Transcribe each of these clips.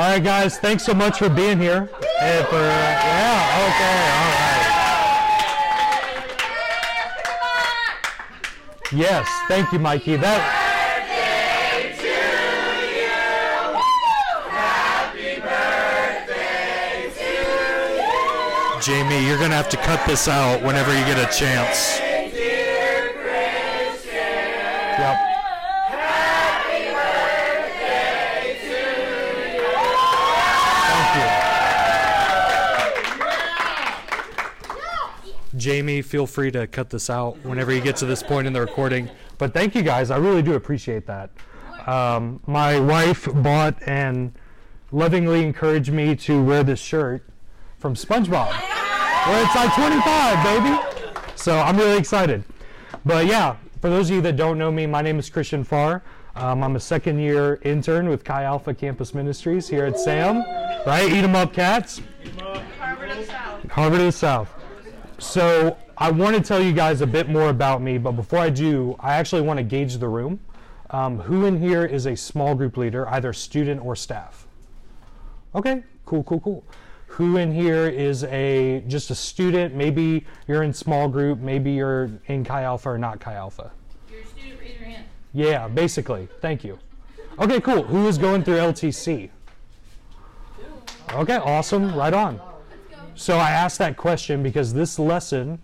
All right, guys, thanks so much for being here. And for, yeah, okay, all right. Yes, thank you, Mikey. That. Jamie, you're going to have to cut this out whenever you get a chance. Dear Christian, yep. Happy birthday to you. Thank you. Jamie, feel free to cut this out whenever you get to this point in the recording. But thank you guys. I really do appreciate that. My wife bought and lovingly encouraged me to wear this shirt from SpongeBob, where it's like 25, baby. So I'm really excited. But yeah, for those of you that don't know me, my name is Christian Farr. I'm a second-year intern with Chi Alpha Campus Ministries here at Sam. Right? Eat 'em up, cats. Harvard of the South. Harvard of the South. So I want to tell you guys a bit more about me, but before I do, I actually want to gauge the room. Who in here is a small group leader, either student or staff? Okay, cool. Who in here is just a student? Maybe you're in small group. Maybe you're in Chi Alpha or not Chi Alpha. You're a student, raise your hand. Yeah, basically. Thank you. Okay, cool. Who is going through LTC? Okay, awesome. Right on. So I asked that question because this lesson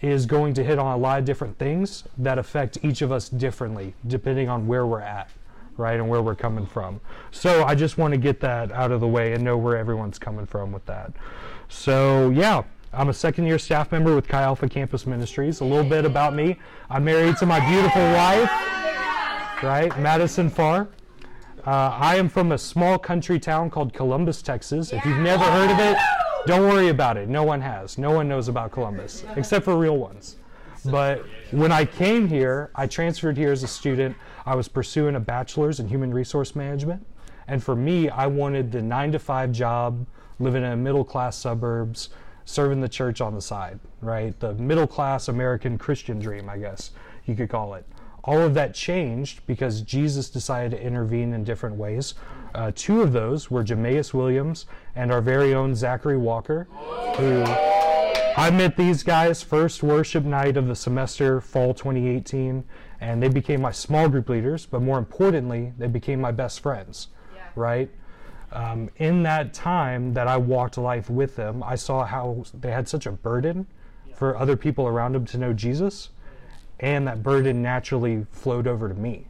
is going to hit on a lot of different things that affect each of us differently, depending on where we're at, right, and where we're coming from. So I just want to get that out of the way and know where everyone's coming from with that. So yeah, I'm a second-year staff member with Chi Alpha Campus Ministries. A little bit about me. I'm married to my beautiful wife, right, Madison Farr. I am from a small country town called Columbus, Texas. If you've never heard of it, don't worry about it. No one has. No one knows about Columbus, except for real ones. But when I came here, I transferred here as a student. I was pursuing a bachelor's in human resource management. And for me, I wanted the 9-to-5 job, living in middle-class suburbs, serving the church on the side, right? The middle-class American Christian dream, I guess you could call it. All of that changed because Jesus decided to intervene in different ways. Two of those were Jamaeus Williams and our very own Zachary Walker, who... I met these guys first worship night of the semester, fall 2018, and they became my small group leaders, but more importantly, they became my best friends, yeah. Right? In that time that I walked life with them, I saw how they had such a burden for other people around them to know Jesus, and that burden naturally flowed over to me.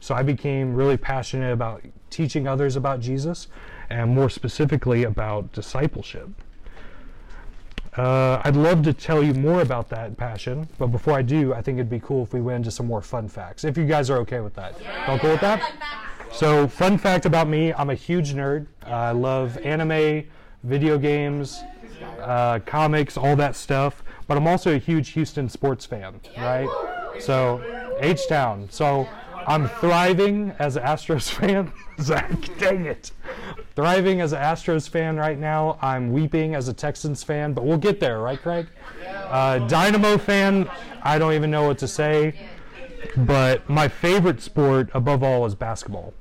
So I became really passionate about teaching others about Jesus, and more specifically about discipleship. I'd love to tell you more about that passion, but before I do, I think it'd be cool if we went into some more fun facts, if you guys are okay with that. Yeah. All cool with that? So, fun fact about me, I'm a huge nerd. I love anime, video games, comics, all that stuff, but I'm also a huge Houston sports fan, right? So, H-Town. So, I'm thriving as an Astros fan. Zach, dang it. Thriving as an Astros fan right now. I'm weeping as a Texans fan, but we'll get there, right, Craig? Dynamo fan, I don't even know what to say. But my favorite sport, above all, is basketball.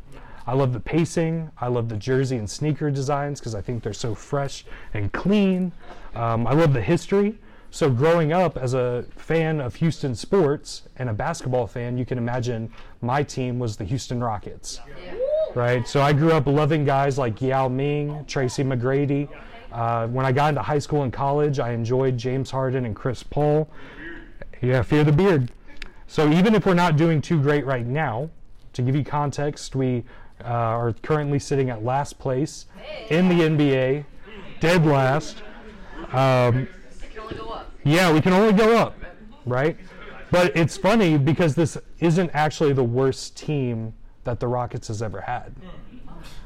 I love the pacing. I love the jersey and sneaker designs because I think they're so fresh and clean. I love the history. So growing up as a fan of Houston sports and a basketball fan, you can imagine my team was the Houston Rockets, right? So I grew up loving guys like Yao Ming, Tracy McGrady. When I got into high school and college, I enjoyed James Harden and Chris Paul. Yeah, fear the beard. So even if we're not doing too great right now, to give you context, we are currently sitting at last place in the NBA, dead last. Yeah, we can only go up, right? But it's funny because this isn't actually the worst team that the Rockets has ever had,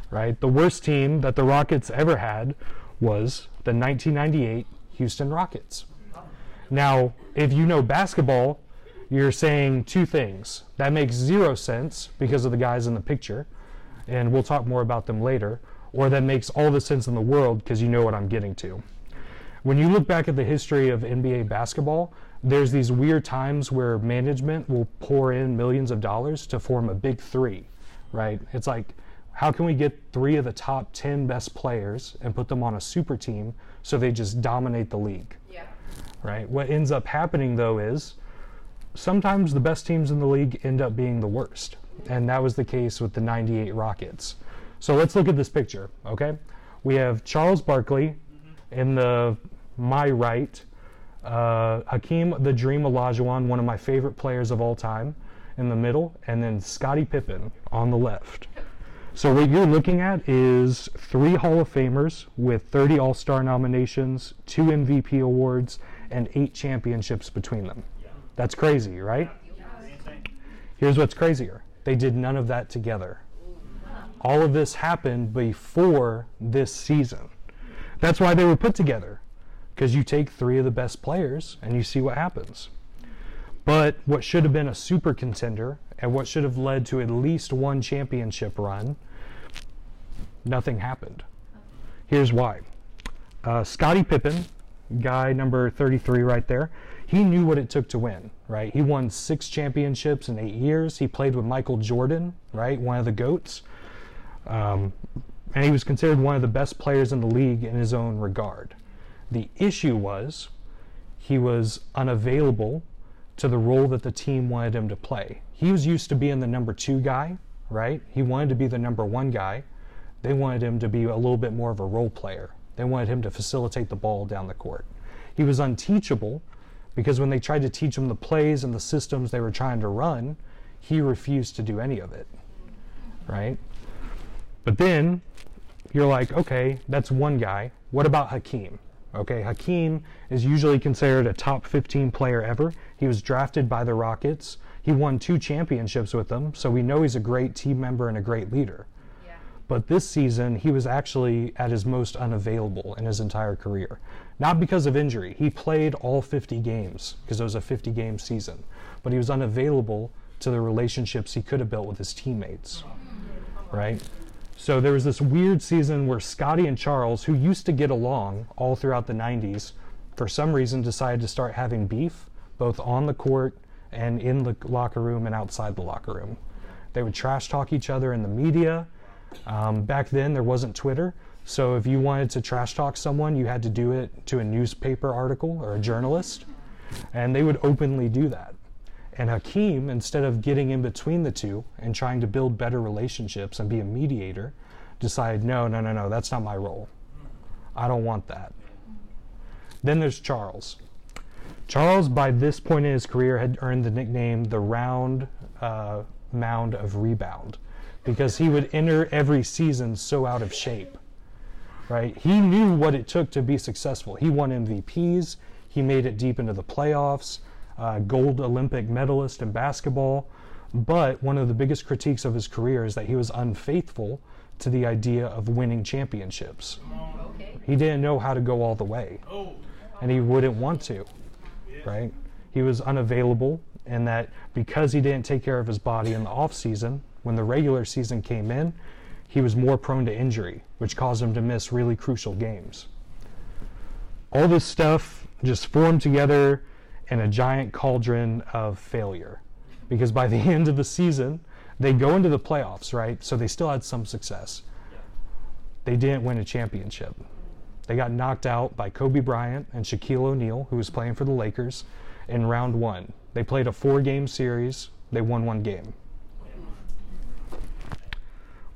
right? The worst team that the Rockets ever had was the 1998 Houston Rockets. Now, if you know basketball, you're saying two things. That makes zero sense because of the guys in the picture, and we'll talk more about them later, or that makes all the sense in the world because you know what I'm getting to. When you look back at the history of NBA basketball, there's these weird times where management will pour in millions of dollars to form a big three, right? It's like, how can we get 3 of the top 10 best players and put them on a super team so they just dominate the league? Yeah. Right? What ends up happening, though, is sometimes the best teams in the league end up being the worst. And that was the case with the '98 Rockets. So let's look at this picture, okay? We have Charles Barkley in my right, Hakeem the Dream Olajuwon, one of my favorite players of all time, in the middle, and then Scottie Pippen on the left. So what you're looking at is 3 Hall of Famers with 30 All-Star nominations, 2 MVP awards, and 8 championships between them. That's crazy, right? Here's what's crazier. They did none of that together. All of this happened before this season. That's why they were put together, because you take 3 of the best players and you see what happens. But what should have been a super contender and what should have led to at least 1 championship run, nothing happened. Here's why. Scottie Pippen, guy number 33 right there, he knew what it took to win, right? He won 6 championships in 8 years. He played with Michael Jordan, right? One of the GOATs. And he was considered one of the best players in the league in his own regard. The issue was he was unavailable to the role that the team wanted him to play. He was used to being the number 2 guy, right? He wanted to be the number 1 guy. They wanted him to be a little bit more of a role player. They wanted him to facilitate the ball down the court. He was unteachable because when they tried to teach him the plays and the systems they were trying to run, he refused to do any of it, right? But then you're like, okay, that's one guy. What about Hakeem? Okay, Hakeem is usually considered a top 15 player ever. He was drafted by the Rockets. He won 2 championships with them, so we know he's a great team member and a great leader. Yeah. But this season, he was actually at his most unavailable in his entire career. Not because of injury. He played all 50 games because it was a 50-game season. But he was unavailable to the relationships he could have built with his teammates, right? So there was this weird season where Scottie and Charles, who used to get along all throughout the 90s, for some reason decided to start having beef, both on the court and in the locker room and outside the locker room. They would trash talk each other in the media. Back then, there wasn't Twitter. So if you wanted to trash talk someone, you had to do it to a newspaper article or a journalist. And they would openly do that. And Hakeem, instead of getting in between the two and trying to build better relationships and be a mediator, decided, no, that's not my role. I don't want that. Then there's Charles. Charles, by this point in his career, had earned the nickname the round mound of rebound because he would enter every season so out of shape, right? He knew what it took to be successful. He won MVPs. He made it deep into the playoffs. Gold Olympic medalist in basketball, but one of the biggest critiques of his career is that he was unfaithful to the idea of winning championships. Okay. He didn't know how to go all the way, and he wouldn't want to, right? He was unavailable, and that because he didn't take care of his body in the offseason, when the regular season came in, he was more prone to injury, which caused him to miss really crucial games. All this stuff just formed together and a giant cauldron of failure. Because by the end of the season, they go into the playoffs, right? So they still had some success. They didn't win a championship. They got knocked out by Kobe Bryant and Shaquille O'Neal, who was playing for the Lakers, in round 1. They played a 4-game series. They won 1 game.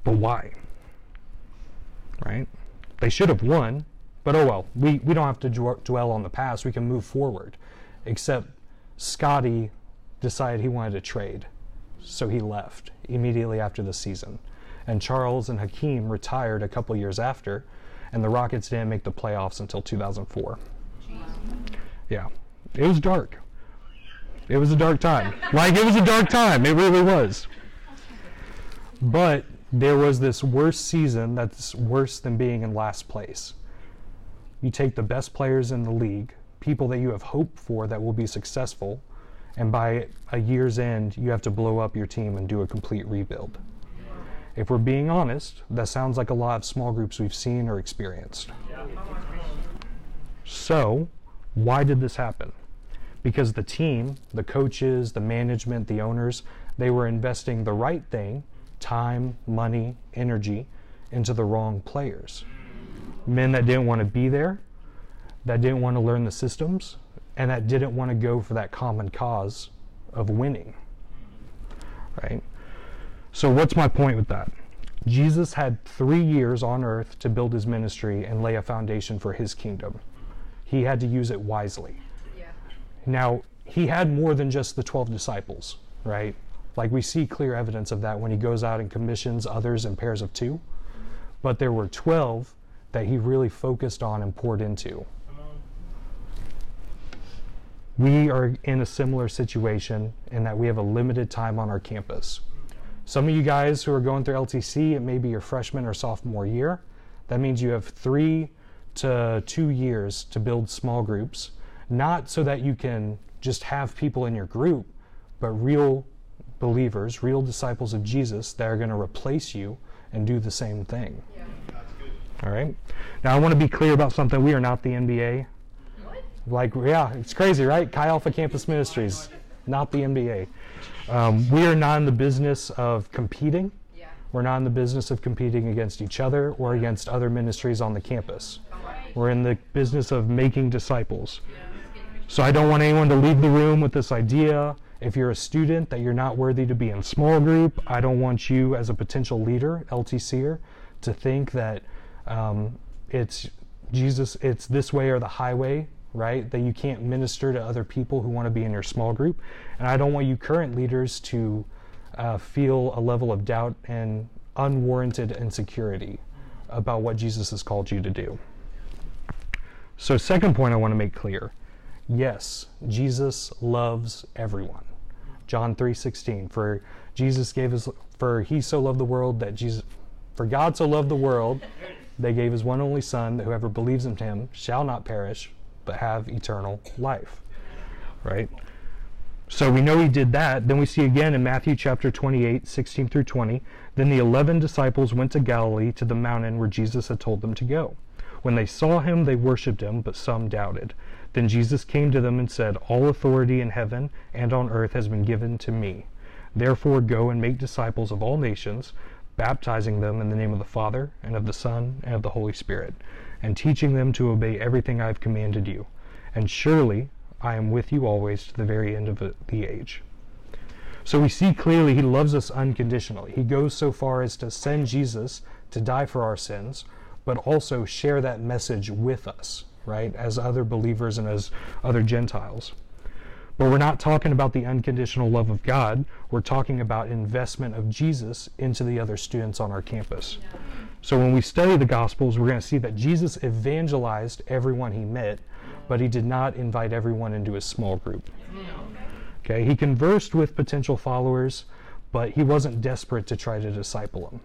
But why? Right? They should have won, but oh well. We don't have to dwell on the past. We can move forward. Except Scottie decided he wanted to trade, so he left immediately after the season. And Charles and Hakeem retired a couple years after, and the Rockets didn't make the playoffs until 2004. Jeez. Yeah, it was dark. It was a dark time. Like, it was a dark time. It really was. But there was this worst season that's worse than being in last place. You take the best players in the league, people that you have hope for that will be successful, and by a year's end, you have to blow up your team and do a complete rebuild. If we're being honest, that sounds like a lot of small groups we've seen or experienced. So, why did this happen? Because the team, the coaches, the management, the owners, they were investing the right thing time, money, energy into the wrong players. Men that didn't want to be there, that didn't want to learn the systems, and that didn't want to go for that common cause of winning. Right? So what's my point with that? Jesus had 3 years on earth to build his ministry and lay a foundation for his kingdom. He had to use it wisely. Yeah. Now, he had more than just the 12 disciples, right? Like, we see clear evidence of that when he goes out and commissions others in pairs of two. But there were 12 that he really focused on and poured into. We are in a similar situation in that we have a limited time on our campus. Some of you guys who are going through LTC, it may be your freshman or sophomore year. That means you have 3 to 2 years to build small groups, not so that you can just have people in your group, but real believers, real disciples of Jesus that are going to replace you and do the same thing. Yeah. That's good. All right. Now, I want to be clear about something. We are not the NBA. What? Like, yeah, it's crazy, right? Chi Alpha Campus Ministries, not the NBA. We are not in the business of competing. Yeah. We're not in the business of competing against each other or against other ministries on the campus. Right. We're in the business of making disciples. Yeah. So I don't want anyone to leave the room with this idea, if you're a student, that you're not worthy to be in small group. I don't want you as a potential leader, LTCer, to think that it's this way or the highway, right? That you can't minister to other people who want to be in your small group. And I don't want you current leaders to feel a level of doubt and unwarranted insecurity about what Jesus has called you to do. So, second point I want to make clear. Yes, Jesus loves everyone. John 3:16, for God so loved the world, they gave his one only son, that whoever believes in him shall not perish, but have eternal life. Right? So we know he did that. Then we see again in Matthew chapter 28:16-20, then the 11 disciples went to Galilee, to the mountain where Jesus had told them to go. When they saw him, they worshipped him, but some doubted. Then Jesus came to them and said, all authority in heaven and on earth has been given to me. Therefore go and make disciples of all nations, baptizing them in the name of the Father, and of the Son, and of the Holy Spirit, and teaching them to obey everything I have commanded you. And surely I am with you always, to the very end of the age. So we see clearly he loves us unconditionally. He goes so far as to send Jesus to die for our sins, but also share that message with us, right, as other believers and as other Gentiles. But we're not talking about the unconditional love of God. We're talking about investment of Jesus into the other students on our campus. So when we study the Gospels, we're going to see that Jesus evangelized everyone he met, but he did not invite everyone into his small group. Okay, he conversed with potential followers, but he wasn't desperate to try to disciple them.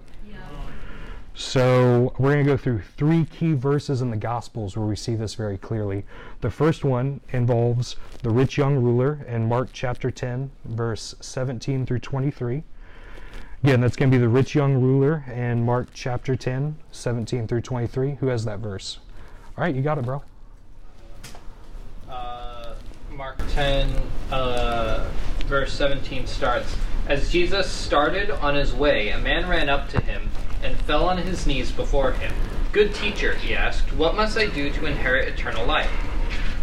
So we're going to go through 3 key verses in the Gospels where we see this very clearly. The first one involves the rich young ruler in Mark chapter 10, verse 17-23. Again, that's going to be the rich young ruler in Mark chapter 10, 17-23. Who has that verse? All right, you got it, bro. Mark 10, verse 17 starts, as Jesus started on his way, a man ran up to him and fell on his knees before him. Good teacher, he asked, what must I do to inherit eternal life?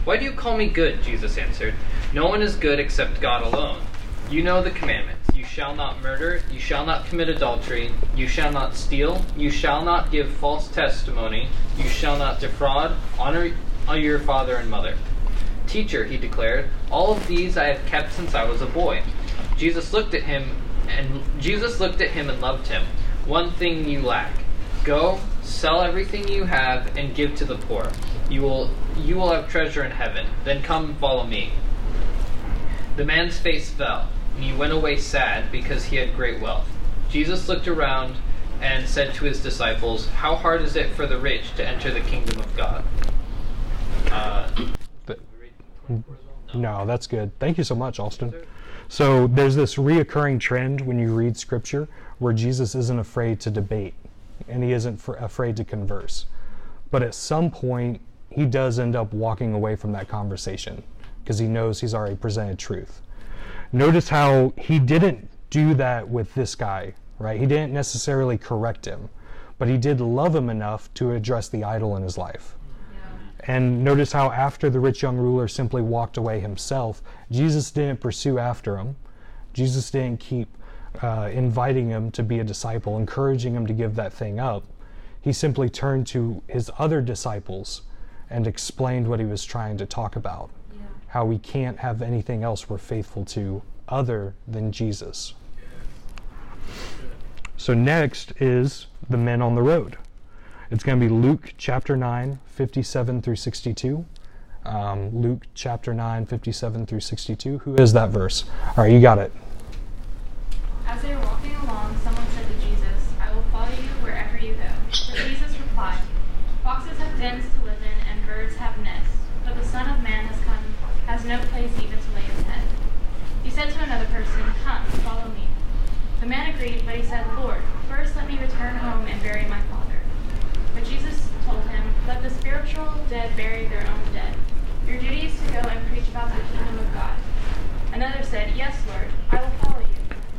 Why do you call me good? Jesus answered. No one is good except God alone. You know the commandments. You shall not murder. You shall not commit adultery. You shall not steal. You shall not give false testimony. You shall not defraud. Honor your father and mother. Teacher, he declared, all of these I have kept since I was a boy. Jesus looked at him and loved him. One thing you lack. Go, sell everything you have, and give to the poor. You will have treasure in heaven. Then come, follow me. The man's face fell, and he went away sad, because he had great wealth. Jesus looked around and said to his disciples, how hard is it for the rich to enter the kingdom of God? No, that's good. Thank you so much, Austin. So there's this reoccurring trend when you read Scripture where Jesus isn't afraid to debate and he isn't afraid to converse. But at some point, he does end up walking away from that conversation because he knows he's already presented truth. Notice how he didn't do that with this guy right? He didn't necessarily correct him, but he did love him enough to address the idol in his life. Yeah. And notice how after the rich young ruler simply walked away himself, Jesus didn't pursue after him. Jesus didn't keep inviting him to be a disciple, encouraging him to give that thing up. He simply turned to his other disciples and explained what he was trying to talk about. Yeah. How we can't have anything else we're faithful to other than Jesus. So next is the men on the road. It's going to be Luke chapter 9, 57 through 62. Luke chapter 9, 57 through 62. Who is that verse? All right, you got it. As they were walking along, someone said to Jesus, "I will follow you wherever you go." But Jesus replied, "Foxes have dens to live in and birds have nests, but the Son of Man has no place even to lay his head." He said to another person, "Come, follow me." The man agreed, but he said, "Lord, first let me return home and bury my father." But Jesus told him, "Let the spiritual dead bury their own dead. Your duty is to go and preach about the kingdom of God." Another said, "Yes, Lord, I will follow you.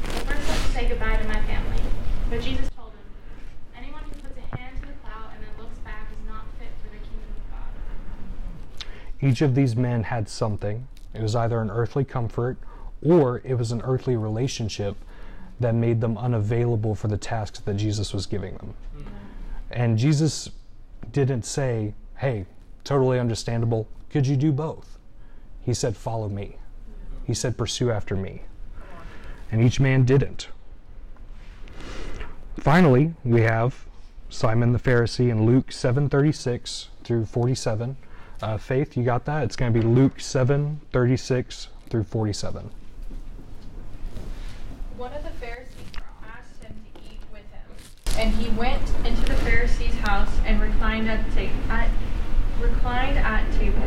But first let me say goodbye to my family." But Jesus told him, "Anyone who puts a hand to the plow and then looks back is not fit for the kingdom of God." Each of these men had something. It was either an earthly comfort or it was an earthly relationship that made them unavailable for the tasks that Jesus was giving them. Mm-hmm. And Jesus didn't say, "Hey, totally understandable, could you do both?" He said, "Follow me." Mm-hmm. He said, "Pursue after me." And each man didn't. Finally, we have Simon the Pharisee in Luke 7:36 through 47. Faith, you got that? It's going to be Luke 7:36 through 47. One of the Pharisees asked him to eat with him, and he went into the Pharisee's house and reclined at table.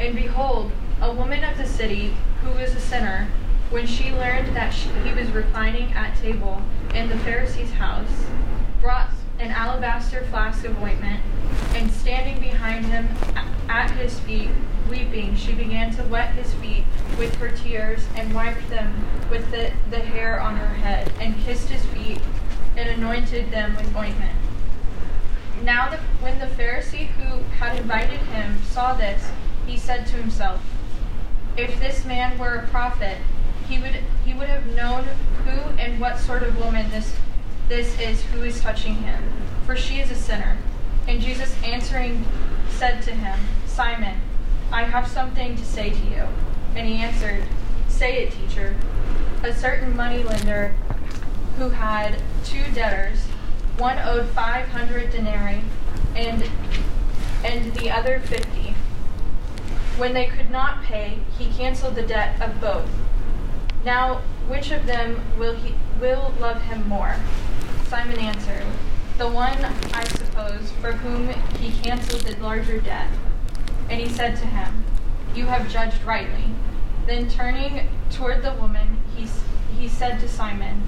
And behold, a woman of the city, who was a sinner, when she learned that he was reclining at table in the Pharisee's house, brought an alabaster flask of ointment, and standing behind him at his feet, weeping, she began to wet his feet with her tears and wiped them with the hair on her head, and kissed his feet and anointed them with ointment. Now when the Pharisee who had invited him saw this, he said to himself, "If this man were a prophet, he would have known who and what sort of woman this is who is touching him, for she is a sinner." And Jesus answering said to him, "Simon, I have something to say to you." And he answered, "Say it, teacher." A certain moneylender who had two debtors, one owed 500 denarii and the other 50. When they could not pay, he canceled the debt of both. Now, which of them will love him more? Simon answered, "The one, I suppose, for whom he canceled the larger debt." And he said to him, "You have judged rightly." Then turning toward the woman, he said to Simon,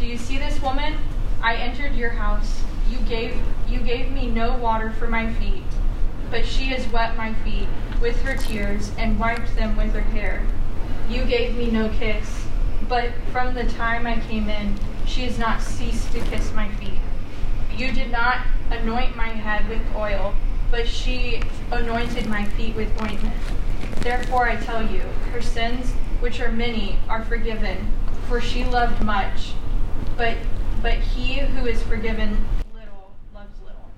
"Do you see this woman? I entered your house. You gave me no water for my feet, but she has wet my feet with her tears and wiped them with her hair. You gave me no kiss, but from the time I came in, she has not ceased to kiss my feet. You did not anoint my head with oil, but she anointed my feet with ointment. Therefore I tell you, her sins, which are many, are forgiven, for she loved much, but he who is forgiven little loves little."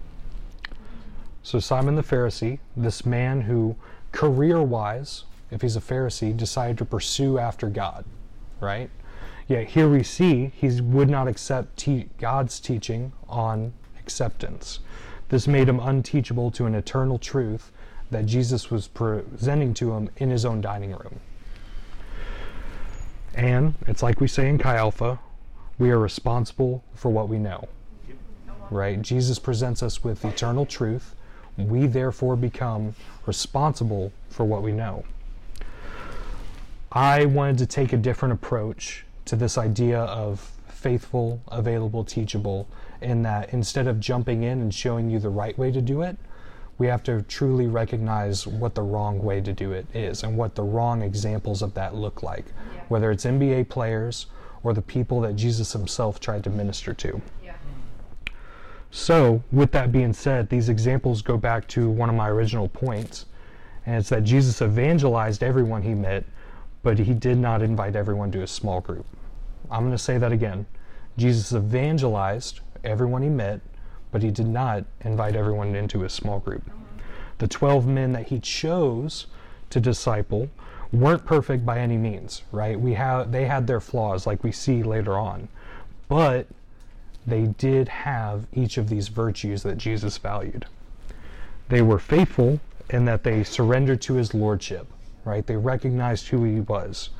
So Simon the Pharisee, this man who career-wise, if he's a Pharisee, decided to pursue after God, right? Yet here we see he would not accept God's teaching on acceptance. This made him unteachable to an eternal truth that Jesus was presenting to him in his own dining room. And it's like we say in Chi Alpha, we are responsible for what we know, right? Jesus presents us with eternal truth. We therefore become responsible for what we know. I wanted to take a different approach to this idea of faithful, available, teachable, in that instead of jumping in and showing you the right way to do it, we have to truly recognize what the wrong way to do it is and what the wrong examples of that look like. Yeah. Whether it's NBA players or the people that Jesus himself tried to minister to. Yeah. So with that being said, these examples go back to one of my original points, and it's that Jesus evangelized everyone he met, but he did not invite everyone to his small group. I'm going to say that again. Jesus evangelized everyone he met, but he did not invite everyone into his small group. The 12 men that he chose to disciple weren't perfect by any means, right? They had their flaws, like we see later on, but they did have each of these virtues that Jesus valued. They were faithful in that they surrendered to his lordship, right? They recognized who he was.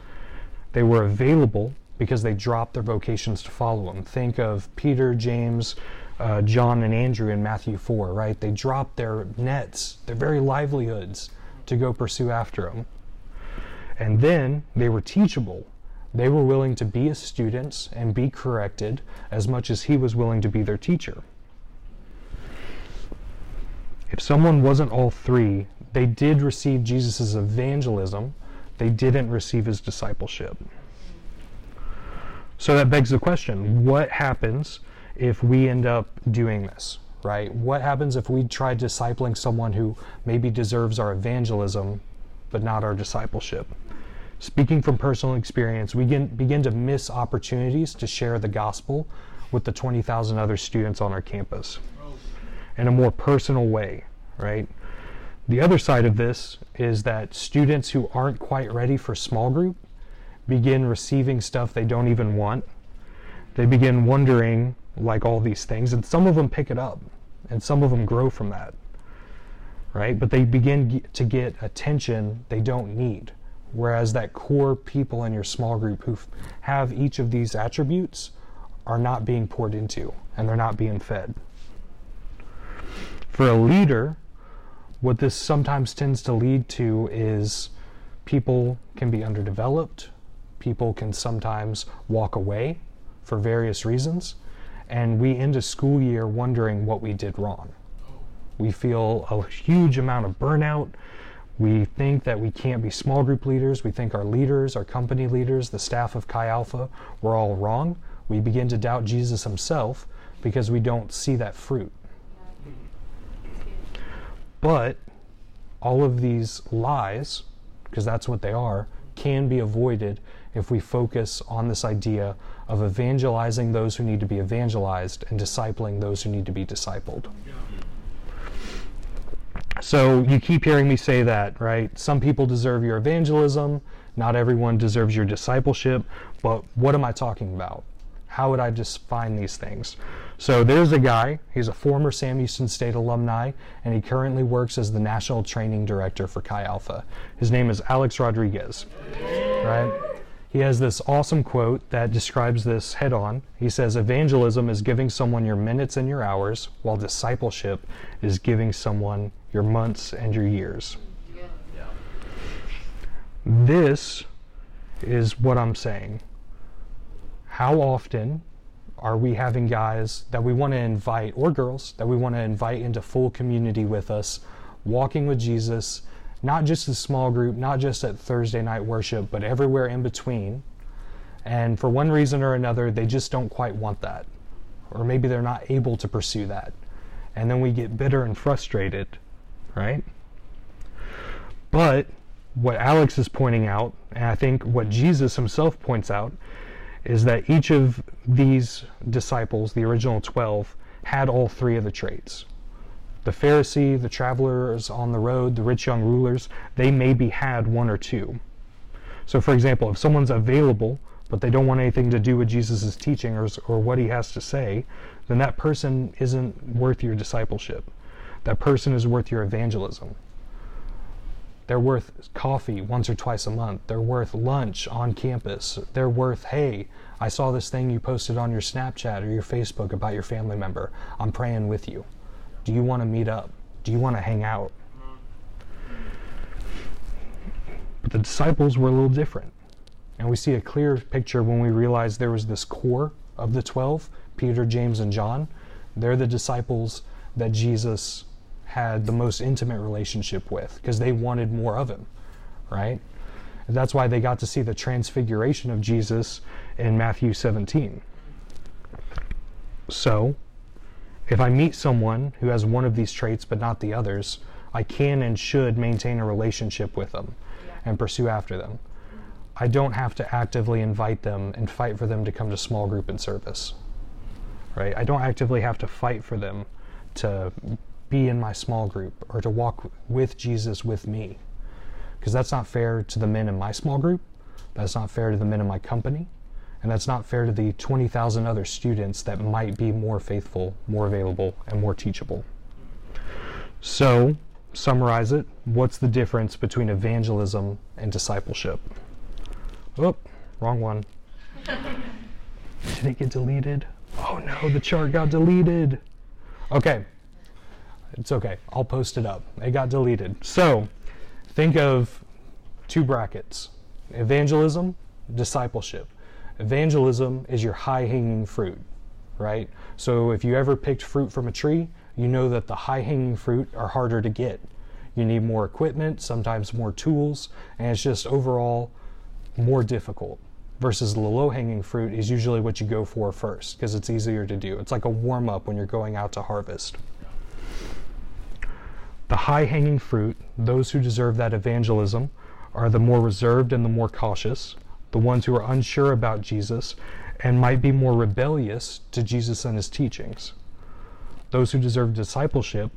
They were available because they dropped their vocations to follow him. Think of Peter, James, John, and Andrew in Matthew 4, right? They dropped their nets, their very livelihoods, to go pursue after him. And then they were teachable. They were willing to be his students and be corrected as much as he was willing to be their teacher. If someone wasn't all three, they did receive Jesus' evangelism. They didn't receive his discipleship. So that begs the question, what happens if we end up doing this, right? What happens if we try discipling someone who maybe deserves our evangelism but not our discipleship? Speaking from personal experience, we begin to miss opportunities to share the gospel with the 20,000 other students on our campus in a more personal way, right? The other side of this is that students who aren't quite ready for small group begin receiving stuff they don't even want. They begin wondering, like, all these things, and some of them pick it up and some of them grow from that, right? But they begin to get attention they don't need, whereas that core people in your small group who have each of these attributes are not being poured into and they're not being fed. For a leader, what this sometimes tends to lead to is people can be underdeveloped. People can sometimes walk away for various reasons, and we end a school year wondering what we did wrong. We feel a huge amount of burnout. We think that we can't be small group leaders. We think our leaders, our company leaders, the staff of Chi Alpha, were all wrong. We begin to doubt Jesus himself because we don't see that fruit. But all of these lies, because that's what they are, can be avoided if we focus on this idea of evangelizing those who need to be evangelized and discipling those who need to be discipled. So you keep hearing me say that, right? Some people deserve your evangelism, not everyone deserves your discipleship, but what am I talking about? How would I define these things? So there's a guy, he's a former Sam Houston State alumni, and he currently works as the National Training Director for Chi Alpha. His name is Alex Rodriguez, right? He has this awesome quote that describes this head on. He says, "Evangelism is giving someone your minutes and your hours, while discipleship is giving someone your months and your years." Yeah. This is what I'm saying. How often are we having guys that we want to invite, or girls that we want to invite into full community with us, walking with Jesus, not just the small group, not just at Thursday night worship, but everywhere in between, and for one reason or another, they just don't quite want that, or maybe they're not able to pursue that, and then we get bitter and frustrated, right? But what Alex is pointing out, and I think what Jesus himself points out, is that each of these disciples, the original 12, had all three of the traits. The Pharisee, the travelers on the road, the rich young rulers, they maybe had one or two. So for example, if someone's available, but they don't want anything to do with Jesus' teaching or what he has to say, then that person isn't worth your discipleship. That person is worth your evangelism. They're worth coffee once or twice a month. They're worth lunch on campus. They're worth, hey, I saw this thing you posted on your Snapchat or your Facebook about your family member. I'm praying with you. Do you want to meet up? Do you want to hang out? But the disciples were a little different. And we see a clear picture when we realize there was this core of the 12, Peter, James, and John. They're the disciples that Jesus had the most intimate relationship with because they wanted more of him, right? That's why they got to see the transfiguration of Jesus in Matthew 17. So, if I meet someone who has one of these traits but not the others, I can and should maintain a relationship with them and pursue after them. I don't have to actively invite them and fight for them to come to small group and service. Right? I don't actively have to fight for them to be in my small group or to walk with Jesus with me. Because that's not fair to the men in my small group, that's not fair to the men in my company, and that's not fair to the 20,000 other students that might be more faithful, more available, and more teachable. So, summarize it. What's the difference between evangelism and discipleship? Oop, wrong one. Did it get deleted? Oh no, the chart got deleted. Okay, it's okay. I'll post it up. It got deleted. So, think of two brackets, evangelism, discipleship. Evangelism is your high-hanging fruit, right? So if you ever picked fruit from a tree, you know that the high-hanging fruit are harder to get. You need more equipment, sometimes more tools, and it's just overall more difficult. Versus the low-hanging fruit is usually what you go for first because it's easier to do. It's like a warm-up when you're going out to harvest. The high-hanging fruit, those who deserve that evangelism, are the more reserved and the more cautious, the ones who are unsure about Jesus and might be more rebellious to Jesus and his teachings. Those who deserve discipleship,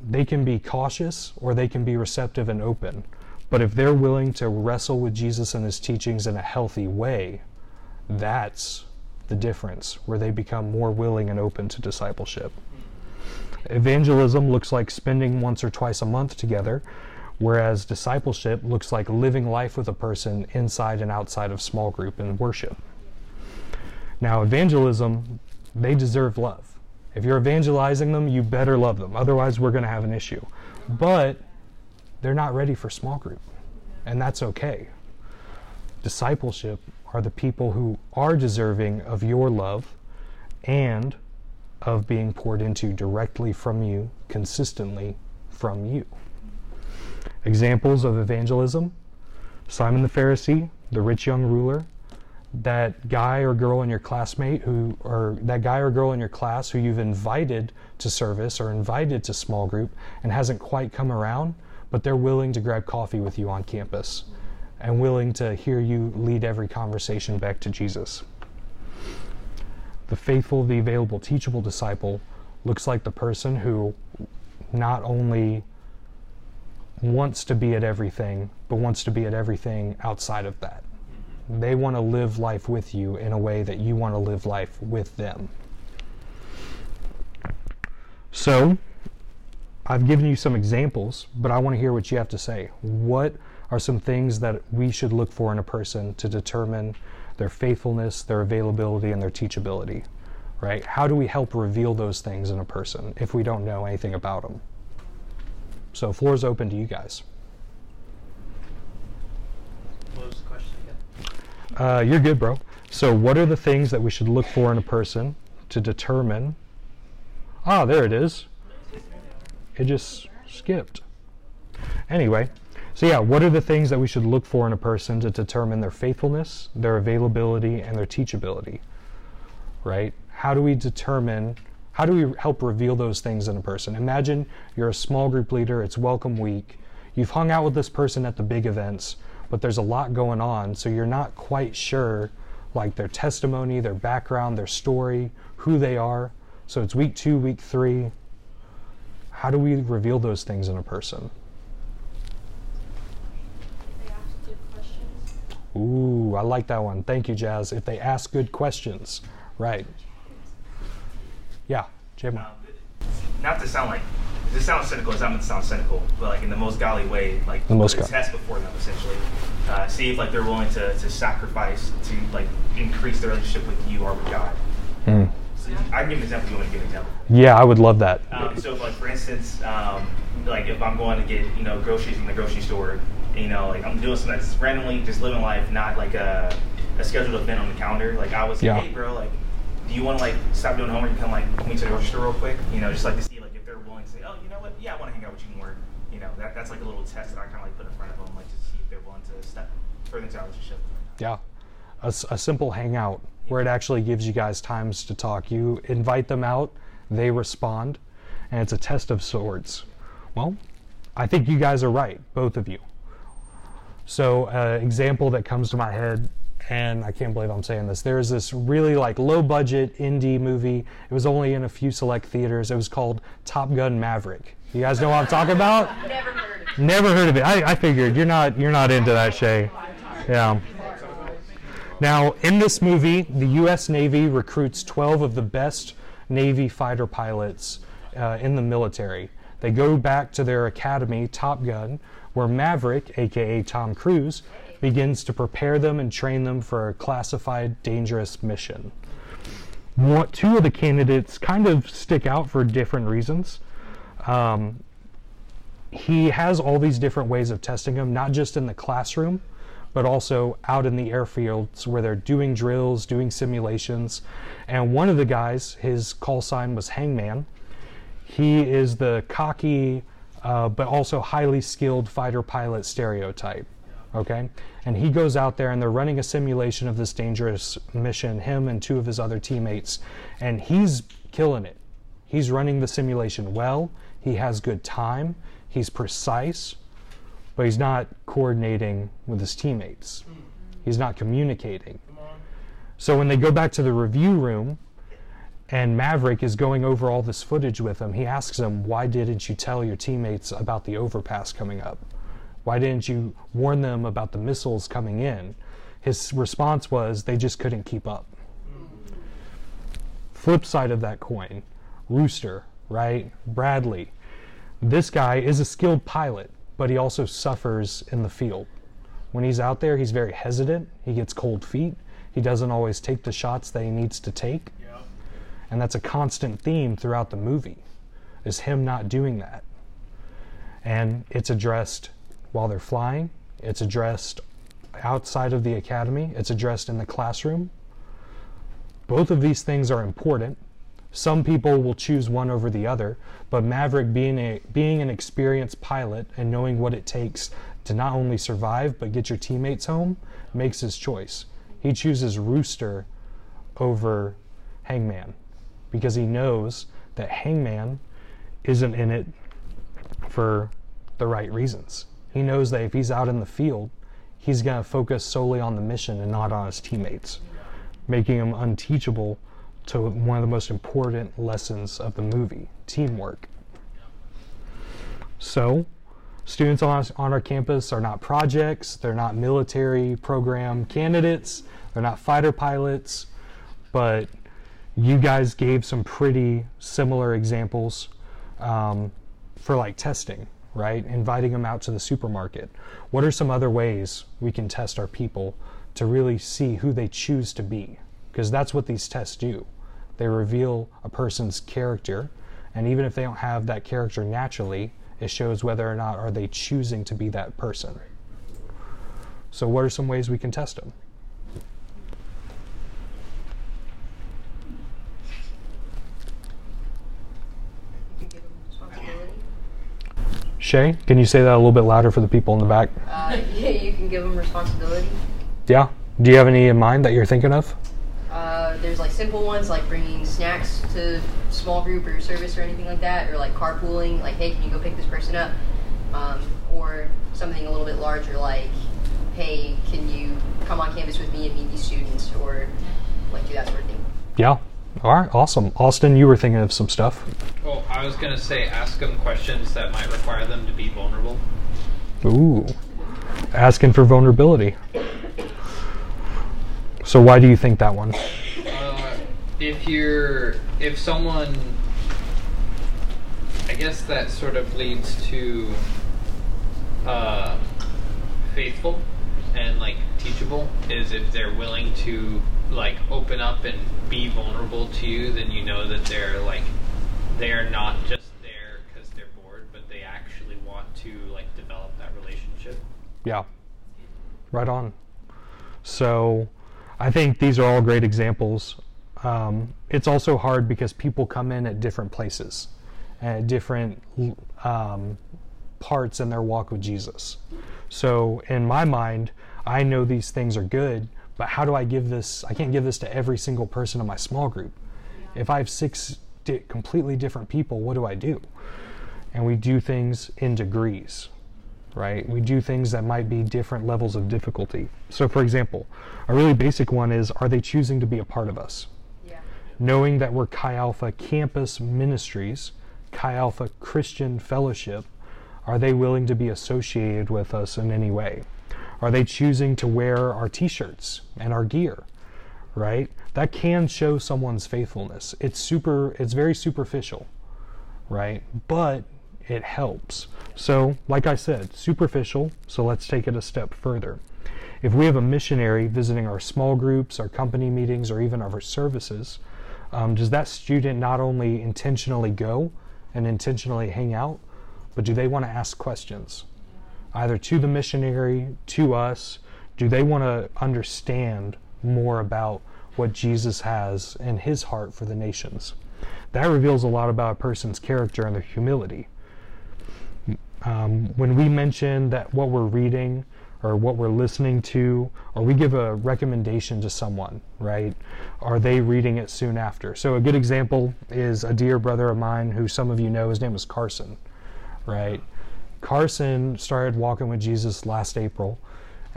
they can be cautious or they can be receptive and open. But if they're willing to wrestle with Jesus and his teachings in a healthy way, that's the difference, where they become more willing and open to discipleship. Evangelism looks like spending once or twice a month together, whereas discipleship looks like living life with a person inside and outside of small group and worship. Now, evangelism, they deserve love. If you're evangelizing them, you better love them. Otherwise, we're going to have an issue. But they're not ready for small group, and that's okay. Discipleship are the people who are deserving of your love and of being poured into directly from you, consistently from you. Examples of evangelism: Simon the Pharisee, the rich young ruler, that guy or girl in your classmate who, or that guy or girl in your class who you've invited to service or invited to small group and hasn't quite come around, but they're willing to grab coffee with you on campus and willing to hear you lead every conversation back to Jesus. The faithful, the available, teachable disciple looks like the person who not only wants to be at everything, but wants to be at everything outside of that. They want to live life with you in a way that you want to live life with them. So, I've given you some examples, but I want to hear what you have to say. What are some things that we should look for in a person to determine their faithfulness, their availability, and their teachability, right? How do we help reveal those things in a person if we don't know anything about them? So, floor is open to you guys. What was the question again? You're good, bro. So, what are the things that we should look for in a person to determine? Ah, there it is. It just skipped. Anyway. So yeah, what are the things that we should look for in a person to determine their faithfulness, their availability, and their teachability, right? How do we determine, how do we help reveal those things in a person? Imagine you're a small group leader, it's welcome week, you've hung out with this person at the big events, but there's a lot going on, so you're not quite sure, like their testimony, their background, their story, who they are. So it's week 2, week 3. How do we reveal those things in a person? Ooh, I like that one. Thank you, Jazz. If they ask good questions, right? Yeah, Jamie. Not to sound like this sounds cynical. It's not meant to sound cynical, but like in the most godly way, like the most test before them, essentially. See if like they're willing to sacrifice to like increase their relationship with you or with God. Mm. So, I can give an example. You want to give an example? Yeah, I would love that. So, like for instance, like if I'm going to get groceries from the grocery store. Like I'm doing something that's randomly just living life, not like a scheduled event on the calendar. Like I would say, hey, bro, like, do you want to like stop doing homework and come like meet to the grocery store real quick? Just like to see like if they're willing to say, oh, you know what? Yeah, I want to hang out with you more. you know, that's like a little test that I kind of like put in front of them, like to see if they're willing to step further into our relationship. Yeah, a simple hangout where it actually gives you guys times to talk. You invite them out, they respond, and it's a test of sorts. Well, I think you guys are right, both of you. So example that comes to my head, and I can't believe I'm saying this, there's this really like low budget indie movie. It was only in a few select theaters. It was called Top Gun Maverick. You guys know what I'm talking about? Never heard of it. Never heard of it. I figured you're not into that, Shay. Yeah. Now, in this movie, the U.S. Navy recruits 12 of the best Navy fighter pilots in the military. They go back to their academy, Top Gun, where Maverick, a.k.a. Tom Cruise, begins to prepare them and train them for a classified, dangerous mission. Two of the candidates kind of stick out for different reasons. He has all these different ways of testing them, not just in the classroom, but also out in the airfields where they're doing drills, doing simulations. And one of the guys, his call sign was Hangman. He is the cocky, but also highly skilled fighter pilot stereotype, okay? And he goes out there and they're running a simulation of this dangerous mission, him and two of his other teammates, and he's killing it. He's running the simulation well, he has good time, he's precise, but he's not coordinating with his teammates. He's not communicating. So when they go back to the review room and Maverick is going over all this footage with him, he asks him, why didn't you tell your teammates about the overpass coming up? Why didn't you warn them about the missiles coming in? His response was, they just couldn't keep up. Flip side of that coin, Rooster, right? Bradley. This guy is a skilled pilot, but he also suffers in the field. When he's out there, he's very hesitant. He gets cold feet. He doesn't always take the shots that he needs to take. Yep. And that's a constant theme throughout the movie, is him not doing that. And it's addressed while they're flying. It's addressed outside of the academy. It's addressed in the classroom. Both of these things are important. Some people will choose one over the other, but Maverick, being an experienced pilot and knowing what it takes to not only survive but get your teammates home, makes his choice. He chooses Rooster over Hangman because he knows that Hangman isn't in it for the right reasons. He knows that if he's out in the field, he's going to focus solely on the mission and not on his teammates, making him unteachable to one of the most important lessons of the movie, teamwork. So, students on our campus are not projects, they're not military program candidates, they're not fighter pilots, but you guys gave some pretty similar examples for like testing, right? Inviting them out to the supermarket. What are some other ways we can test our people to really see who they choose to be? Because that's what these tests do. They reveal a person's character, and even if they don't have that character naturally, it shows whether or not are they choosing to be that person. So what are some ways we can test them? Shay, can you say that a little bit louder for the people in the back? Yeah, you can give them responsibility. Yeah. Do you have any in mind that you're thinking of? There's like simple ones like bringing snacks to small group or service or anything like that, or like carpooling, like, hey, can you go pick this person up? Or something a little bit larger like, hey, can you come on campus with me and meet these students, or like do that sort of thing. Yeah. All right. Awesome. Austin, you were thinking of some stuff. Well, I was going to say ask them questions that might require them to be vulnerable. Ooh. Asking for vulnerability. So why do you think that one? If someone, I guess that sort of leads to faithful and like teachable, is if they're willing to like open up and be vulnerable to you, then you know that they're not just there because they're bored, but they actually want to like develop that relationship. Yeah, right on. So I think these are all great examples. It's also hard because people come in at different places, at different parts in their walk with Jesus. So in my mind, I know these things are good, but how do I give this? I can't give this to every single person in my small group. If I have six completely different people, what do I do? And we do things in degrees, right? We do things that might be different levels of difficulty. So for example, a really basic one is, are they choosing to be a part of us? Yeah. Knowing that we're Chi Alpha Campus Ministries, Chi Alpha Christian Fellowship, are they willing to be associated with us in any way? Are they choosing to wear our t-shirts and our gear, right? That can show someone's faithfulness. It's very superficial, right? But it helps. So, like I said, superficial, so let's take it a step further. If we have a missionary visiting our small groups, our company meetings, or even our services, does that student not only intentionally go and intentionally hang out, but do they want to ask questions? Either to the missionary, to us, do they want to understand more about what Jesus has in his heart for the nations? That reveals a lot about a person's character and their humility. When we mention that what we're reading or what we're listening to, or we give a recommendation to someone, right? Are they reading it soon after? So a good example is a dear brother of mine who some of you know, his name is Carson, right? Carson started walking with Jesus last April,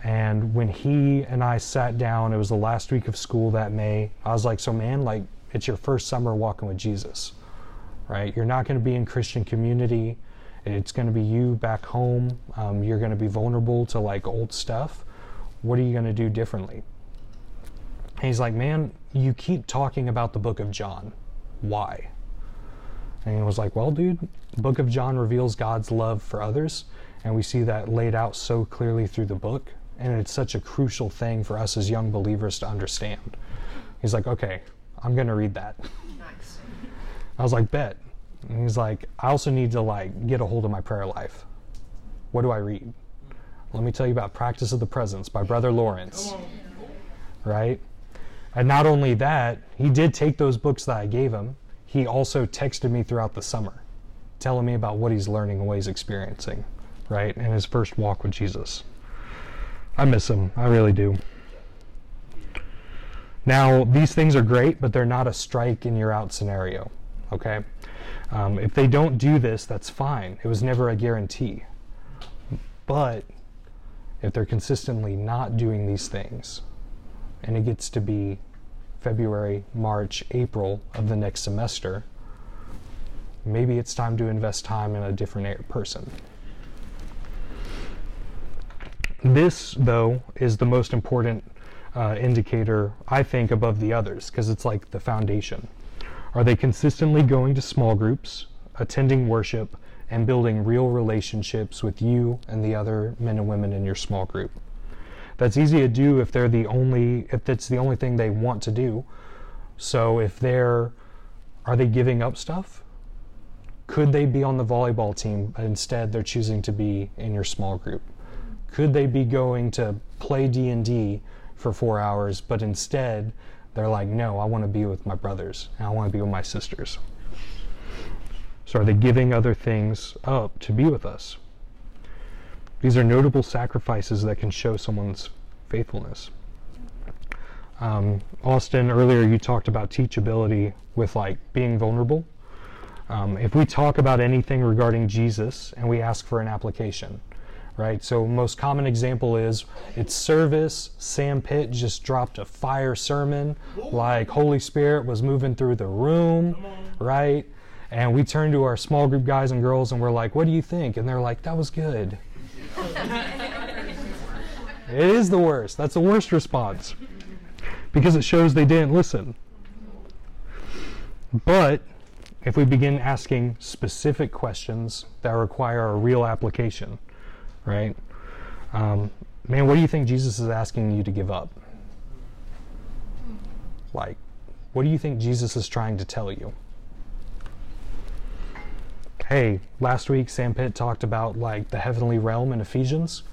and when he and I sat down, it was the last week of school that May, I was like, so man, like, it's your first summer walking with Jesus, right? You're not going to be in Christian community. It's going to be you back home. You're going to be vulnerable to like old stuff. What are you going to do differently? And he's like, man, you keep talking about the book of John. Why? And he was like, well, dude, the book of John reveals God's love for others, and we see that laid out so clearly through the book, and it's such a crucial thing for us as young believers to understand. He's like, okay, I'm going to read that. Nice. I was like, bet. And he's like, I also need to like get a hold of my prayer life. What do I read? Let me tell you about Practice of the Presence by Brother Lawrence. Right? And not only that, he did take those books that I gave him. He also texted me throughout the summer, telling me about what he's learning and what he's experiencing, right, in his first walk with Jesus. I miss him. I really do. Now, these things are great, but they're not a strike and you're out scenario, okay? If they don't do this, that's fine. It was never a guarantee. But if they're consistently not doing these things, and it gets to be February, March, April of the next semester, maybe it's time to invest time in a different person. This, though, is the most important indicator, I think, above the others, because it's like the foundation. Are they consistently going to small groups, attending worship, and building real relationships with you and the other men and women in your small group? That's easy to do if they're if it's the only thing they want to do. So are they giving up stuff? Could they be on the volleyball team, but instead they're choosing to be in your small group? Could they be going to play D&D for 4 hours, but instead they're like, no, I want to be with my brothers and I want to be with my sisters? So are they giving other things up to be with us? These are notable sacrifices that can show someone's faithfulness. Austin, earlier you talked about teachability with like being vulnerable. If we talk about anything regarding Jesus and we ask for an application, right? So most common example is it's service. Sam Pitt just dropped a fire sermon, like Holy Spirit was moving through the room, right? And we turn to our small group guys and girls and we're like, what do you think? And they're like, that was good. It is the worst. That's the worst response, because it shows they didn't listen. But if we begin asking specific questions that require a real application, right? Man, what do you think Jesus is asking you to give up? Like, what do you think Jesus is trying to tell you? Hey, last week Sam Pitt talked about like the heavenly realm in Ephesians.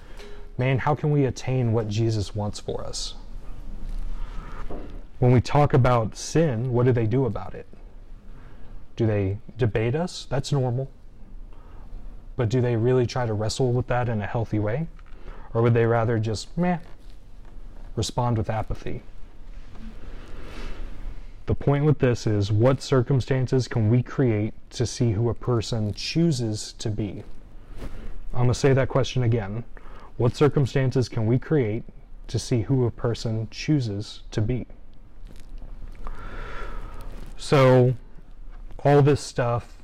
Man, how can we attain what Jesus wants for us? When we talk about sin, what do they do about it? Do they debate us? That's normal. But do they really try to wrestle with that in a healthy way? Or would they rather just, meh, respond with apathy? The point with this is, what circumstances can we create to see who a person chooses to be? I'm going to say that question again. What circumstances can we create to see who a person chooses to be? So, all this stuff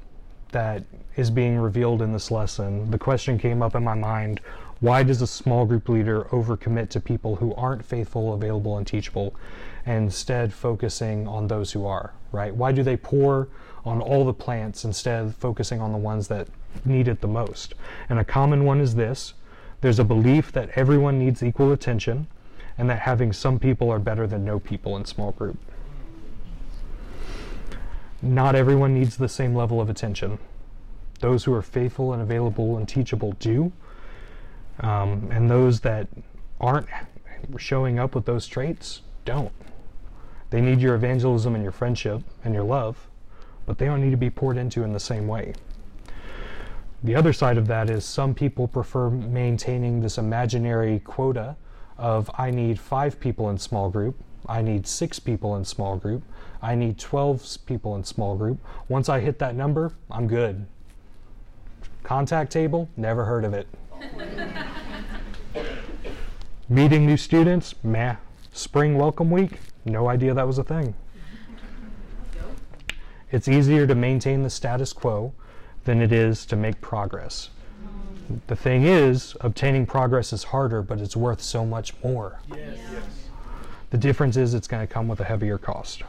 that is being revealed in this lesson, the question came up in my mind, why does a small group leader overcommit to people who aren't faithful, available, and teachable, and instead focusing on those who are, right? Why do they pour on all the plants instead of focusing on the ones that need it the most? And a common one is this. There's a belief that everyone needs equal attention and that having some people are better than no people in small group. Not everyone needs the same level of attention. Those who are faithful and available and teachable do. And those that aren't showing up with those traits don't. They need your evangelism and your friendship and your love, but they don't need to be poured into in the same way. The other side of that is some people prefer maintaining this imaginary quota of I need 5 people in small group, I need 6 people in small group, I need 12 people in small group. Once I hit that number, I'm good. Contact table, never heard of it. Meeting new students, meh. Spring welcome week, no idea that was a thing. It's easier to maintain the status quo than it is to make progress. The thing is, obtaining progress is harder, but it's worth so much more. Yes. Yes. The difference is it's going to come with a heavier cost.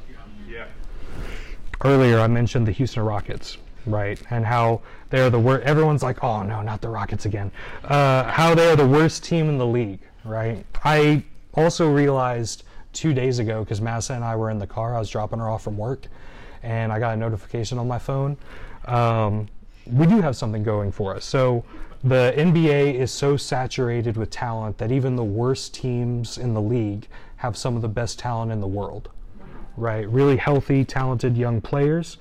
Yeah. Earlier I mentioned the Houston Rockets, right? And how they're the worst. Everyone's like, oh no, not the Rockets again. How they're the worst team in the league, right? I also realized 2 days ago, because Massa and I were in the car, I was dropping her off from work, and I got a notification on my phone. We do have something going for us. So the NBA is so saturated with talent that even the worst teams in the league have some of the best talent in the world, right? Really healthy, talented young players.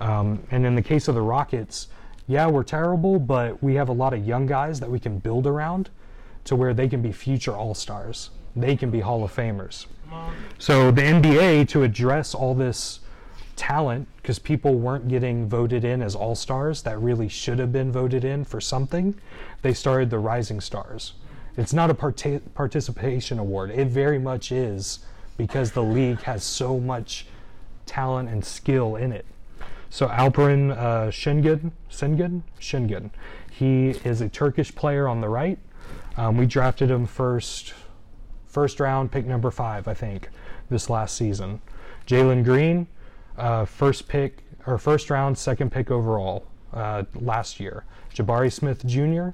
And in the case of the Rockets, yeah, we're terrible, but we have a lot of young guys that we can build around to where they can be future all-stars. They can be Hall of Famers. So the NBA, to address all this talent, because people weren't getting voted in as all-stars that really should have been voted in for something, they started the Rising Stars. It's not a participation award. It very much is, because the league has so much talent and skill in it. So Alperen Şengün, he is a Turkish player on the right. We drafted him first round, pick number 5, I think, this last season. Jalen Green, first round, second pick overall last year. Jabari Smith Jr.,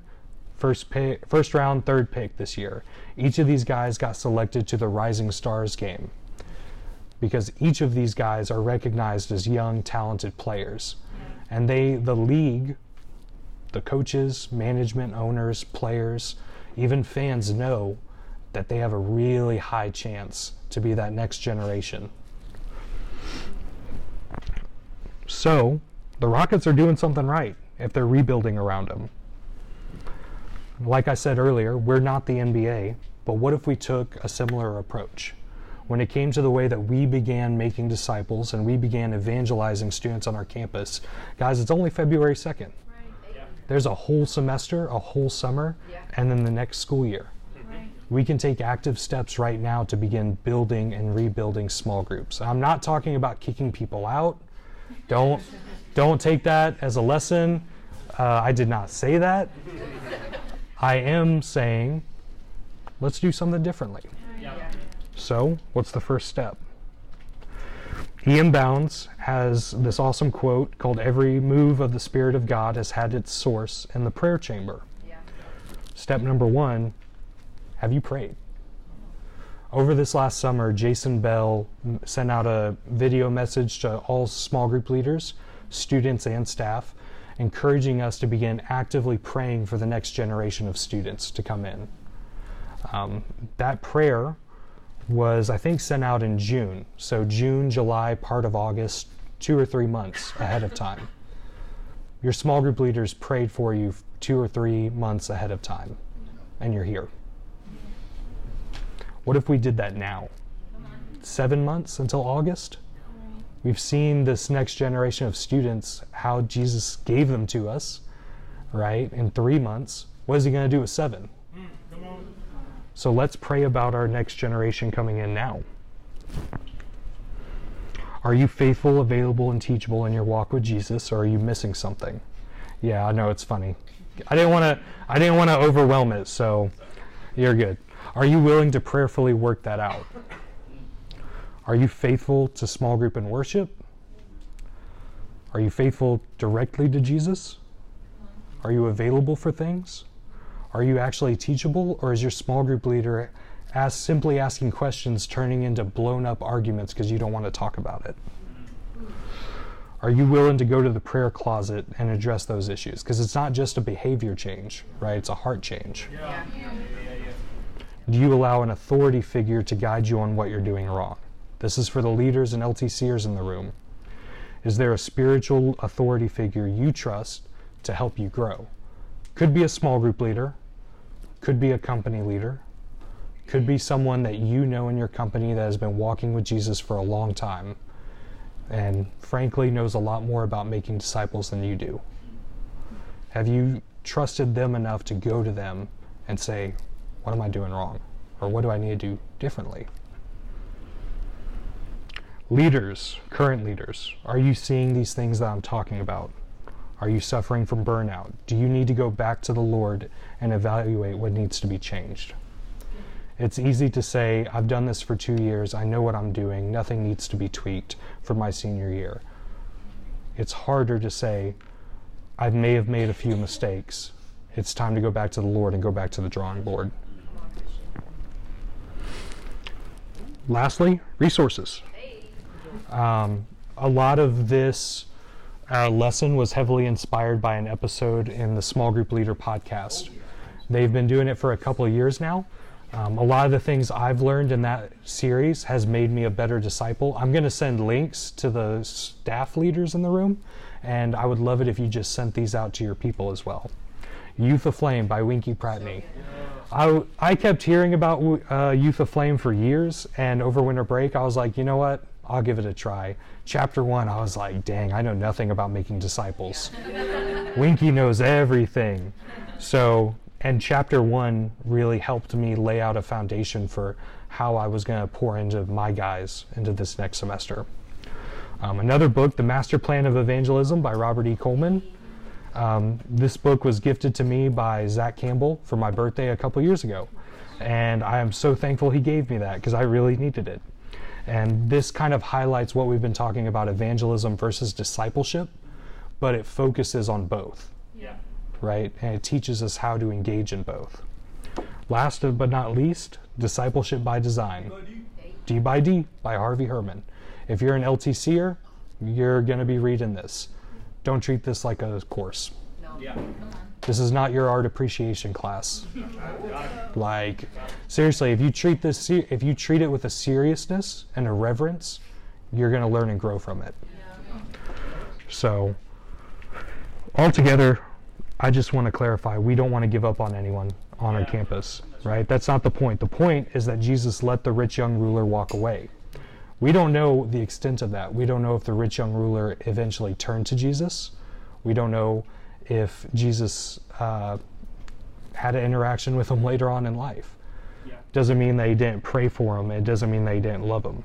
first round, third pick this year. Each of these guys got selected to the Rising Stars game because each of these guys are recognized as young, talented players. And the league, the coaches, management, owners, players, even fans know that they have a really high chance to be that next generation. So the Rockets are doing something right if they're rebuilding around them. Like I said earlier, we're not the NBA, but what if we took a similar approach? When it came to the way that we began making disciples and we began evangelizing students on our campus, guys, it's only February 2nd. Right. Yeah. There's a whole semester, a whole summer, yeah, and then the next school year. Right. We can take active steps right now to begin building and rebuilding small groups. I'm not talking about kicking people out. Don't take that as a lesson. I did not say that. I am saying, let's do something differently. Yeah. So, what's the first step? E.M. Bounds has this awesome quote called, "Every move of the Spirit of God has had its source in the prayer chamber." Yeah. Step number 1, have you prayed? Over this last summer, Jason Bell sent out a video message to all small group leaders, students and staff, encouraging us to begin actively praying for the next generation of students to come in. That prayer was, I think, sent out in June. So June, July, part of August, 2 or 3 months ahead of time. your small group leaders prayed for you 2 or 3 months ahead of time, and you're here. What if we did that now? 7 months until August? We've seen this next generation of students, how Jesus gave them to us, right, in 3 months. What is he going to do with 7? Come on. So let's pray about our next generation coming in now. Are you faithful, available, and teachable in your walk with Jesus, or are you missing something? Yeah, I know, it's funny. I didn't want to overwhelm it, so you're good. Are you willing to prayerfully work that out? Are you faithful to small group and worship? Are you faithful directly to Jesus? Are you available for things? Are you actually teachable, or is your small group leader simply asking questions turning into blown up arguments because you don't want to talk about it? Are you willing to go to the prayer closet and address those issues? Because it's not just a behavior change, right? It's a heart change. Yeah. Do you allow an authority figure to guide you on what you're doing wrong? This is for the leaders and LTCers in the room. Is there a spiritual authority figure you trust to help you grow? Could be a small group leader, could be a company leader, could be someone that you know in your company that has been walking with Jesus for a long time and frankly knows a lot more about making disciples than you do. Have you trusted them enough to go to them and say, what am I doing wrong? Or what do I need to do differently? Leaders, current leaders, are you seeing these things that I'm talking about? Are you suffering from burnout? Do you need to go back to the Lord and evaluate what needs to be changed? It's easy to say, I've done this for 2 years, I know what I'm doing, nothing needs to be tweaked for my senior year. It's harder to say, I may have made a few mistakes. It's time to go back to the Lord and go back to the drawing board. Lastly, resources. A lot of this lesson was heavily inspired by an episode in the Small Group Leader podcast. They've been doing it for a couple of years now. A lot of the things I've learned in that series has made me a better disciple. I'm going to send links to the staff leaders in the room, and I would love it if you just sent these out to your people as well. Youth Aflame by Winky Prattney. I kept hearing about Youth Aflame for years, and over winter break I was like, you know what? I'll give it a try. Chapter 1, I was like, dang, I know nothing about making disciples. Winky knows everything. And chapter 1 really helped me lay out a foundation for how I was going to pour into my guys into this next semester. Another book, The Master Plan of Evangelism by Robert E. Coleman. This book was gifted to me by Zach Campbell for my birthday a couple years ago. And I am so thankful he gave me that because I really needed it. And this kind of highlights what we've been talking about, evangelism versus discipleship, but it focuses on both, right? And it teaches us how to engage in both. Last but not least, Discipleship by Design, D by D by Harvey Herman. If you're an LTCer, you're going to be reading this. Don't treat this like a course. This is not your art appreciation class. Like, seriously, if you treat it with a seriousness and a reverence, you're going to learn and grow from it. So, altogether, I just want to clarify, we don't want to give up on anyone on our campus, right? That's not the point. The point is that Jesus let the rich young ruler walk away. We don't know the extent of that. We don't know if the rich young ruler eventually turned to Jesus. We don't know if Jesus had an interaction with him later on in life. Doesn't mean that he didn't pray for him. It doesn't mean that he didn't love him.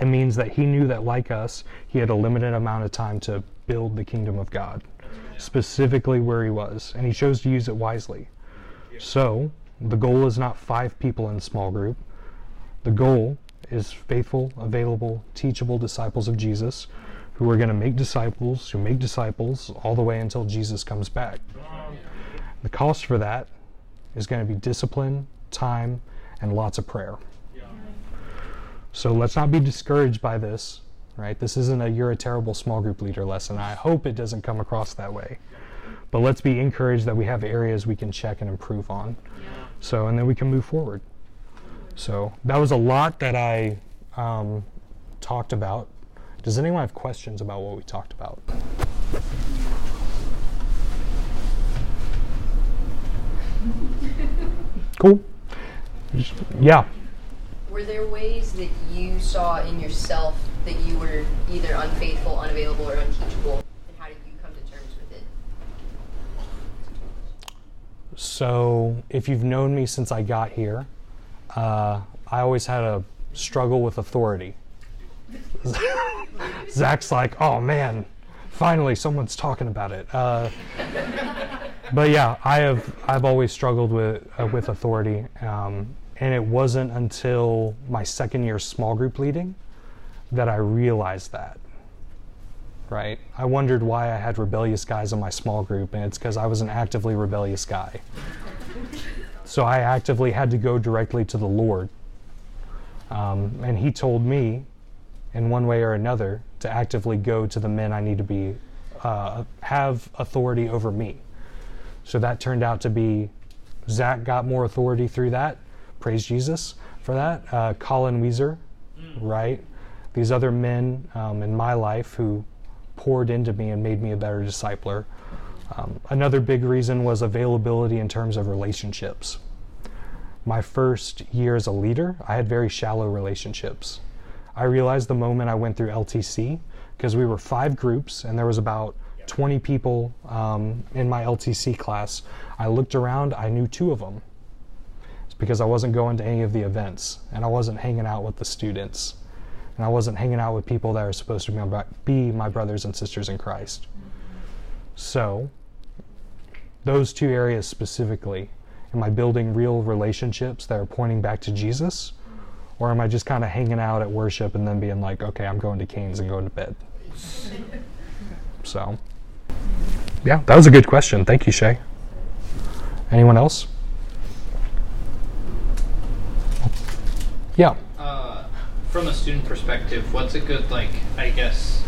It means that he knew that, like us, he had a limited amount of time to build the kingdom of God, specifically where he was, and he chose to use it wisely. So the goal is not 5 people in a small group. The goal is faithful, available, teachable disciples of Jesus who are going to make disciples, who make disciples all the way until Jesus comes back. The cost for that is going to be discipline, time, and lots of prayer. So let's not be discouraged by this, right? This isn't a you're a terrible small group leader lesson. I hope it doesn't come across that way. But let's be encouraged that we have areas we can check and improve on. So, and then we can move forward. So that was a lot that I talked about. Does anyone have questions about what we talked about? Yeah. Were there ways that you saw in yourself that you were either unfaithful, unavailable, or unteachable? And how did you come to terms with it? So, if you've known me since I got here, I always had a struggle with authority. Zach's like, oh man, finally someone's talking about it. But yeah, I've always struggled with authority, and it wasn't until my second year small group leading that I realized that. Right? I wondered why I had rebellious guys in my small group, and it's because I was an actively rebellious guy. So I actively had to go directly to the Lord, and He told me, in one way or another, to actively go to the men I need to be have authority over me. So that turned out to be, Zach got more authority through that. Praise Jesus for that. Colin Weezer, right? These other men in my life who poured into me and made me a better discipler. Another big reason was availability in terms of relationships. My first year as a leader, I had very shallow relationships. I realized the moment I went through LTC, because we were 5 groups and there was about 20 people in my LTC class. I looked around, I knew 2 of them. It's because I wasn't going to any of the events, and I wasn't hanging out with the students, and I wasn't hanging out with people that are supposed to be my brothers and sisters in Christ. So those 2 areas specifically, am I building real relationships that are pointing back to Jesus, or am I just kind of hanging out at worship and then being like, okay, I'm going to Canes and going to bed? So, yeah, that was a good question. Thank you, Shay. Anyone else? Yeah. From a student perspective, what's a good, like, I guess,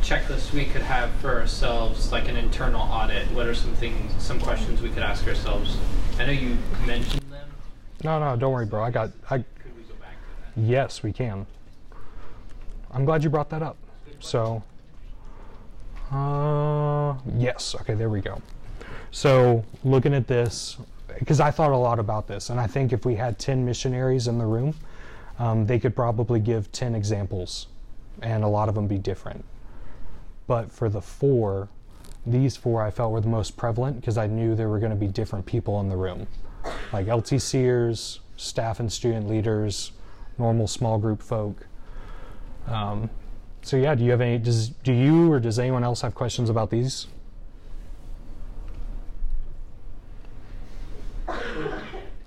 checklist we could have for ourselves, like an internal audit? What are some things, some questions we could ask ourselves? I know you mentioned them. No, don't worry, bro. Could we go back to that? Yes, we can. I'm glad you brought that up. So. Yes. Okay, there we go. So looking at this, because I thought a lot about this, and I think if we had 10 missionaries in the room, they could probably give 10 examples, and a lot of them be different. But for these four I felt were the most prevalent because I knew there were going to be different people in the room, like LTCers, staff and student leaders, normal small group folk. So yeah, do you have any? Do you or does anyone else have questions about these?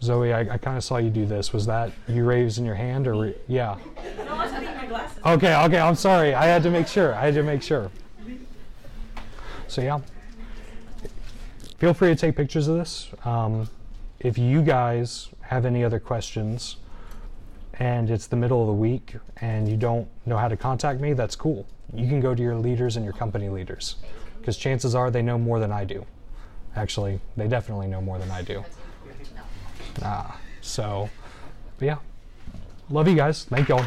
Zoe, I kind of saw you do this. Was that you raising your hand or yeah? No, I was putting my glasses. Okay. I'm sorry. I had to make sure. So yeah, feel free to take pictures of this. If you guys have any other questions, and it's the middle of the week and you don't know how to contact me, that's cool. You can go to your leaders and your company leaders, because chances are they know more than I do. Actually, they definitely know more than I do. So, yeah. Love you guys. Thank y'all.